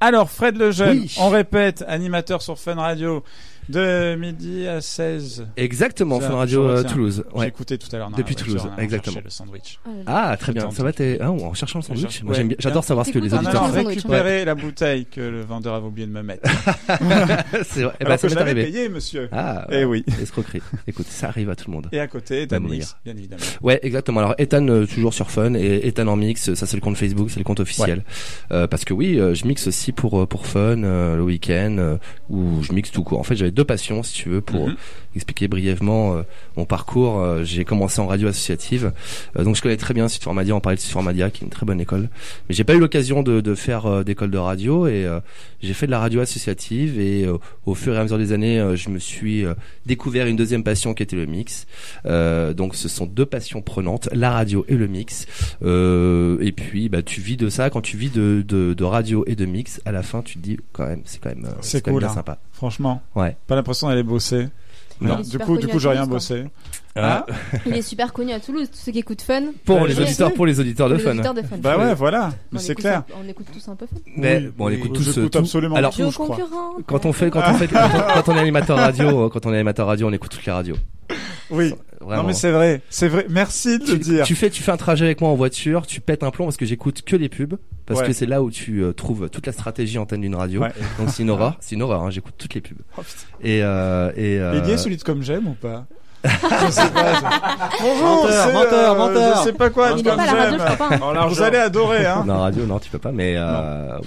Alors, Fred Lejeune, oui. On répète, animateur sur Fun Radio de midi à 16. Exactement, Fun Radio Toulouse. Ouais. J'ai écouté tout à l'heure. Depuis Toulouse, exactement. Le sandwich. Ah, très bien. Ça va, t'es en cherchant le sandwich. Moi, j'aime bien. J'adore savoir ce que les auditeurs. On a récupéré la bouteille que le vendeur avait oublié de me mettre. C'est vrai. Parce que je l'avais payé, monsieur. Ah. Eh oui. Escroquerie. Écoute, ça arrive à tout le monde. Et à côté, Ethan mix, bien évidemment. Ouais, exactement. Alors, Ethan toujours sur Fun et Ethan en mix. Ça, c'est le compte Facebook, c'est le compte officiel. Parce que oui, je mixe aussi pour Fun le week-end où je mixe tout court. En fait, j'avais deux passions, si tu veux, pour expliquer brièvement mon parcours. J'ai commencé en radio associative, donc je connais très bien Sudformadia. On parlait de Sudformadia, qui est une très bonne école, mais j'ai pas eu l'occasion de faire d'école de radio, et j'ai fait de la radio associative, et au fur et à mesure des années, je me suis découvert une deuxième passion qui était le mix. Donc ce sont deux passions prenantes, la radio et le mix, et puis tu vis de ça. Quand tu vis de radio et de mix, à la fin tu te dis quand même c'est cool, quand même bien sympa, franchement. Ouais. Pas l'impression d'aller bosser. Non. Du coup, j'ai rien bossé. Ah. Il est super connu à Toulouse, tous ceux qui écoutent Fun. Pour les auditeurs de Fun. Bah ouais, voilà. Mais c'est clair. On écoute tous un peu Fun. Mais bon, on écoute tous. J'écoute absolument tout. Alors, je crois. Quand on est animateur radio, on écoute toutes les radios. Oui. Vraiment. Non mais c'est vrai. Merci de le dire. Tu fais un trajet avec moi en voiture, tu pètes un plomb parce que j'écoute que les pubs, parce que c'est là où tu trouves toute la stratégie antenne d'une radio. Ouais. Donc c'est une horreur. Hein, j'écoute toutes les pubs. Et il est solide comme j'aime ou pas? Je sais pas. Bonjour, menteur. Je sais pas quoi. Vous allez adorer, hein. Non, radio, non, tu peux pas. Mais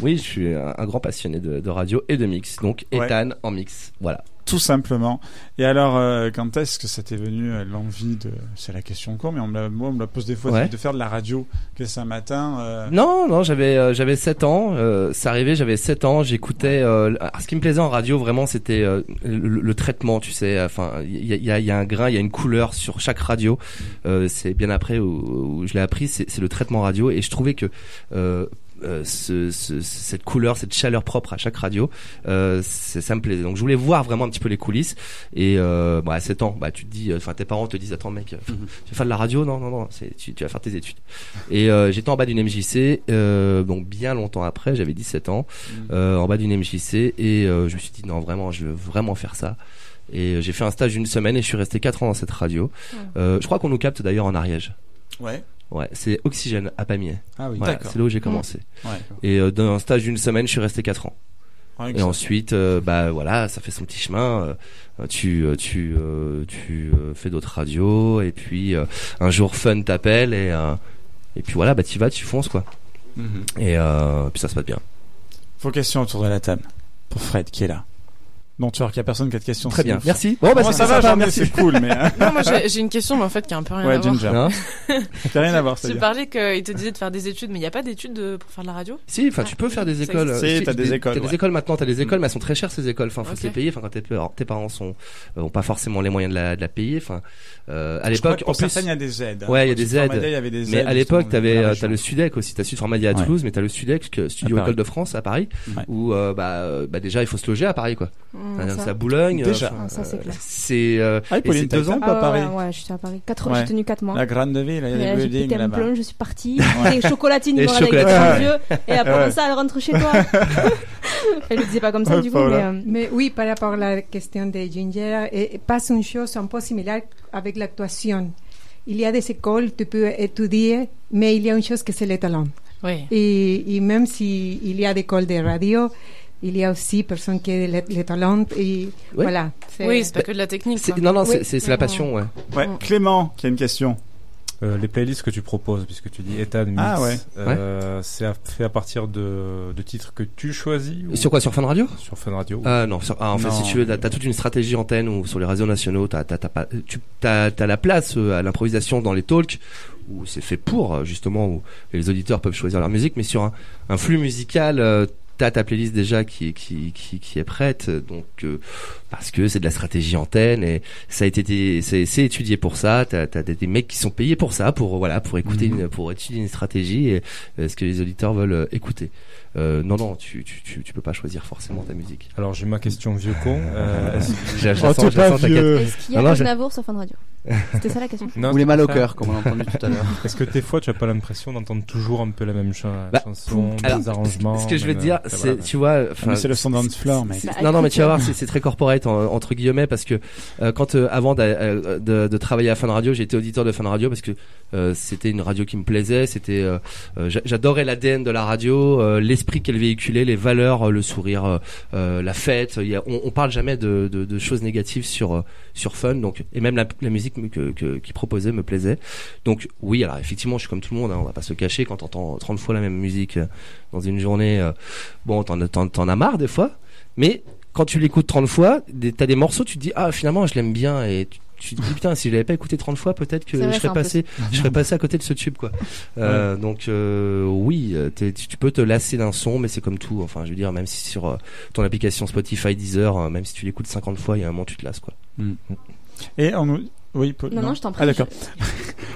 oui, je suis un grand passionné de radio et de mix. Donc Ethan en mix, voilà. Tout simplement. Et alors, quand est-ce que ça t'est venu l'envie de... C'est la question courte, mais on me la pose des fois, de faire de la radio. Qu'est-ce un matin Non, j'avais 7 ans. Ça arrivait, j'avais 7 ans. J'écoutais... ce qui me plaisait en radio, vraiment, c'était le traitement, tu sais. Enfin, il y a un grain, il y a une couleur sur chaque radio. C'est bien après où je l'ai appris, c'est le traitement radio. Et je trouvais que... cette couleur, cette chaleur propre à chaque radio, ça me plaisait. Donc je voulais voir vraiment un petit peu les coulisses. Et à 7 ans, tu te dis, tes parents te disent, attends mec, tu vas faire de la radio? Non, tu vas faire tes études. Et j'étais en bas d'une MJC, donc bien longtemps après, j'avais 17 ans, en bas d'une MJC, et je me suis dit non, vraiment, je veux vraiment faire ça. Et j'ai fait un stage d'une semaine et je suis resté 4 ans dans cette radio. Je crois qu'on nous capte d'ailleurs en Ariège. Ouais, c'est Oxygène à Pamiers. Ah oui, voilà, c'est là où j'ai commencé. Ouais. Et dans un stage d'une semaine, je suis resté 4 ans. Et ensuite, ça fait son petit chemin. Tu fais d'autres radios, et puis un jour Fun t'appelle, et puis voilà, tu vas, tu fonces quoi. Et puis ça se passe bien. Vos questions autour de la table pour Fred qui est là. Non, tu vois qu'il n'y a personne qui a de questions. Très bien, merci. Bon, c'est cool. Mais... Non, moi j'ai une question, mais en fait qui a un peu rien à voir. T'as rien à voir. Tu parlais qu'il te disait de faire des études, mais il n'y a pas d'études pour faire de la radio? Si, tu peux faire des écoles. Si, t'as des écoles. Des écoles maintenant, mais elles sont très chères ces écoles. Enfin, faut se les payer. Enfin, quand tes parents n'ont pas forcément les moyens de la payer. Enfin, à l'époque, en plus, il y a des aides. Ouais, il y a des aides. Mais à l'époque, t'as le Sudec aussi. T'as Sudformadia à Toulouse, mais t'as le Sudec, Studio École de France à Paris, où déjà il faut se loger à Paris, quoi. C'est à Boulogne. Déjà. Ça, c'est clair. C'est 2 ans à Paris. Ouais, j'étais à Paris. 4 ans, j'ai tenu 4 mois. La grande ville, il y a des buildings là-bas. Je suis partie. Les chocolatines, ils m'ont regardé avec les yeux. Et après ça, elle rentre chez toi. Elle le disait pas comme ça du coup. Mais oui, par rapport à la question de Ginger, passe une chose un peu similaire avec l'actuation. Il y a des écoles, tu peux étudier, mais il y a une chose que c'est le talent. Oui. Et même s'il y a des écoles de radio, il y a aussi personne qui est les talents et voilà. C'est pas que de la technique. C'est la passion, ouais. Clément, qui a une question. Les playlists que tu proposes, puisque tu dis Ethan Mix, c'est fait à partir de titres que tu choisis ou... Sur quoi? Sur Fun Radio? Sur Fun Radio. Si tu veux, t'as toute une stratégie antenne ou sur les réseaux nationaux, t'as la place à l'improvisation dans les talks, où c'est fait pour, justement, où les auditeurs peuvent choisir leur musique, mais sur un flux musical... ta playlist déjà qui est prête, donc parce que c'est de la stratégie antenne et ça a été c'est étudié pour ça. T'as des mecs qui sont payés pour ça, pour écouter pour étudier une stratégie et ce que les auditeurs veulent écouter. Non, tu peux pas choisir forcément ta musique. Alors j'ai ma question vieux con. J'attends, t'inquiète. Est-ce qu'il y a Aznavour sur Fun Radio? C'était ça la question. Non, ou les mal au cœur, comme on l'a entendu tout à l'heure. Est-ce que des fois tu as pas l'impression d'entendre toujours un peu la même chanson, les arrangements? Ce que je veux dire, c'est tu vois, c'est le Sound of Dance Floor, mec. Non, mais tu vas voir, c'est très corporate entre guillemets, parce que quand avant de travailler à Fun Radio, j'étais auditeur de Fun Radio parce que c'était une radio qui me plaisait, c'était j'adorais l'ADN de la radio, l'esprit qu'elle véhiculait, les valeurs, le sourire, la fête. On parle jamais de choses négatives sur Fun, donc, et même la musique qui proposait me plaisait. Donc oui, alors effectivement, je suis comme tout le monde, hein, on va pas se cacher, quand t'entends 30 fois la même musique dans une journée, bon, t'en as marre des fois, mais quand tu l'écoutes 30 fois, t'as des morceaux, tu te dis, ah, finalement, je l'aime bien, et tu te dis, putain, si je l'avais pas écouté 30 fois, peut-être que je serais passé à côté de ce tube, quoi. Ouais. Donc, oui, tu peux te lasser d'un son, mais c'est comme tout. Enfin, je veux dire, même si sur ton application Spotify, Deezer, même si tu l'écoutes 50 fois, il y a un moment, tu te lasses, quoi. Mm. Et en oui, non, je t'en prie. Ah, d'accord.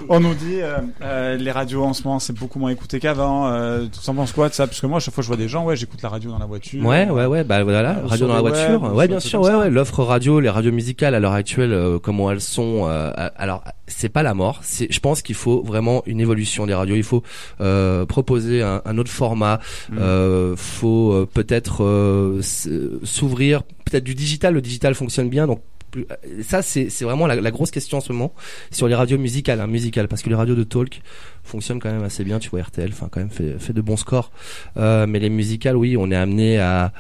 On nous dit les radios en ce moment c'est beaucoup moins écouté qu'avant. Tu t'en penses quoi de ça? Parce que moi, à chaque fois je vois des gens, ouais, j'écoute la radio dans la voiture. Ouais, bah voilà, radio dans la voiture. Ouais, bien sûr, ouais. L'offre radio, les radios musicales à l'heure actuelle, comment elles sont. Alors, c'est pas la mort. Je pense qu'il faut vraiment une évolution des radios. Il faut proposer un autre format. Faut peut-être s'ouvrir, peut-être du digital. Le digital fonctionne bien, donc. Ça, c'est vraiment la grosse question en ce moment sur les radios musicales, parce que les radios de talk fonctionnent quand même assez bien. Tu vois, RTL, enfin, quand même fait de bons scores. Mais les musicales, oui, on est amené à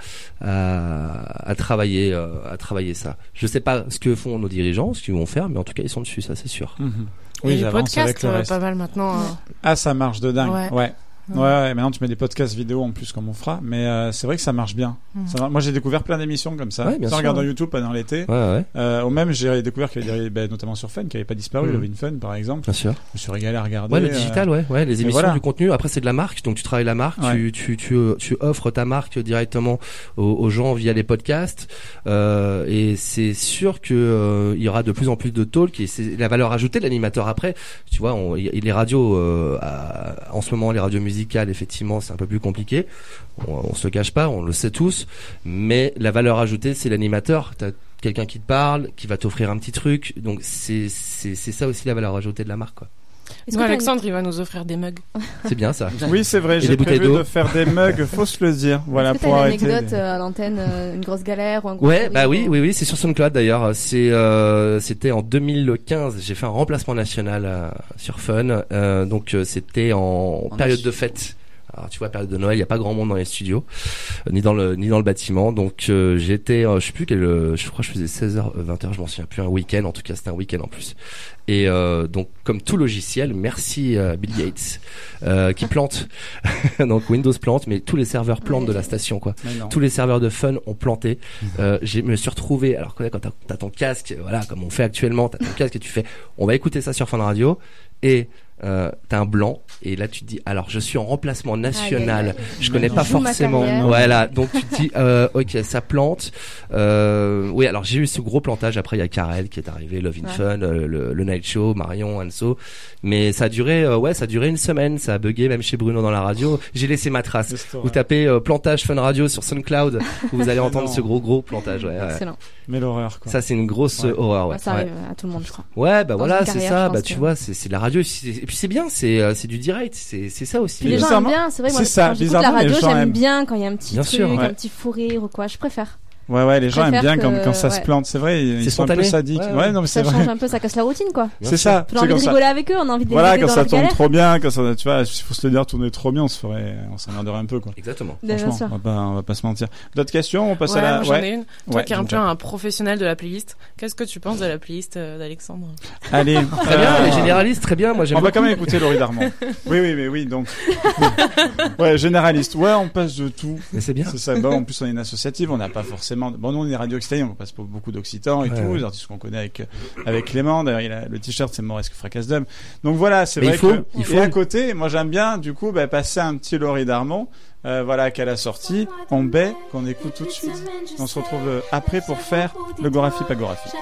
travailler, ça. Je sais pas ce que font nos dirigeants, ce qu'ils vont faire, mais en tout cas, ils sont dessus, ça, c'est sûr. Mm-hmm. Oui, les podcasts, pas mal maintenant. Ah, ça marche de dingue. Ouais. Ouais, maintenant tu mets des podcasts vidéo en plus comme on fera, mais c'est vrai que ça marche bien. Moi j'ai découvert plein d'émissions comme ça, en regardant YouTube pendant l'été. Au même j'ai découvert qu'il y avait notamment sur Fun qui avait pas disparu, Love in Fun par exemple. Bien sûr. Je me suis régalé à regarder. Ouais, le digital, ouais, les émissions, du contenu. Après c'est de la marque, donc tu travailles la marque, tu offres ta marque directement aux gens via les podcasts. Et c'est sûr que il y aura de plus en plus de talk et c'est la valeur ajoutée de l'animateur. Après, tu vois, les radios en ce moment, les radios musicales, effectivement, c'est un peu plus compliqué. On se cache pas, on le sait tous. Mais la valeur ajoutée, c'est l'animateur. T'as quelqu'un qui te parle, qui va t'offrir un petit truc. Donc c'est ça aussi la valeur ajoutée de la marque, quoi. Est-ce que Alexandre, il va nous offrir des mugs? C'est bien ça. Oui, c'est vrai. J'ai prévu de faire des mugs. Faut se le dire. Voilà. Est-ce que t'as une anecdote à l'antenne, une grosse galère ou un gros? Ouais, bah oui. C'est sur SoundCloud d'ailleurs. C'était en 2015. J'ai fait un remplacement national sur Fun. Donc c'était en période de fête. Alors tu vois, période de Noël, il y a pas grand monde dans les studios, ni dans le bâtiment. Donc j'étais, je sais plus je crois que je faisais 16h, 20h, je m'en souviens plus, un week-end. En tout cas, c'était un week-end en plus. Et donc comme tout logiciel, merci Bill Gates qui plante. Donc Windows plante, mais tous les serveurs plantent de la station, quoi. Tous les serveurs de Fun ont planté. Je me suis retrouvé. Alors quand t'as ton casque, voilà, comme on fait actuellement, t'as ton casque et tu fais, on va écouter ça sur Fun Radio et t'as un blanc et là tu te dis, alors je suis en remplacement national, je connais pas forcément, voilà, donc tu te dis ok, ça plante. Oui, alors j'ai eu ce gros plantage. Après il y a Karel qui est arrivé, Love in Fun, le night show, Marion Anso, mais ça a duré une semaine, ça a bugué même chez Bruno dans la radio. J'ai laissé ma trace. Vous tapez plantage Fun Radio sur SoundCloud, vous allez entendre ce gros plantage. Excellent. Mais l'horreur, quoi. Ça c'est une grosse horreur, ça arrive à tout le monde, je crois. Ouais, bah dans voilà, carrière, c'est ça, bah tu vois, c'est de la radio. Et puis c'est bien, c'est du direct, c'est ça aussi. Les gens aiment bien, c'est vrai. Moi, quand j'écoute la radio, j'aime bien quand il y a un petit truc, un petit fou rire ou quoi. Je préfère. Ouais, les gens aiment bien quand ça se plante, c'est vrai. Ils sont un peu sadiques. Ouais, non, mais c'est vrai. Ça change un peu, ça casse la routine, quoi. C'est ça. On a envie de rigoler avec eux, on a envie de. Voilà, quand ça tourne trop bien, quand ça, tu vois, il faut se le dire, tourner trop bien, on s'emmerderait un peu, quoi. Exactement. Franchement, on va pas se mentir. D'autres questions? On passe à la. J'en ai une. Toi qui es un peu un professionnel de la playlist, qu'est-ce que tu penses de la playlist d'Alexandre? Allez, très bien, les généralistes, très bien. Moi, j'aime. On va quand même écouter Laurie Darmont. Oui, donc. Ouais, généraliste. Ouais, on passe de tout. Mais c'est bien. C'est ça. En plus, on est une associative, on n'a pas forcément. Bon, nous on est radio Occitanie, on passe pour beaucoup d'Occitans et tout, les artistes qu'on connaît avec Clément. D'ailleurs, le t-shirt c'est Maurice fracasse d'homme. Donc voilà, c'est vrai que il faut à côté. Moi j'aime bien du coup passer un petit Laurie Darmont, voilà, qu'elle a sorti, on baie, qu'on écoute tout de suite. On se retrouve après pour faire le Gorafi pas Gorafi.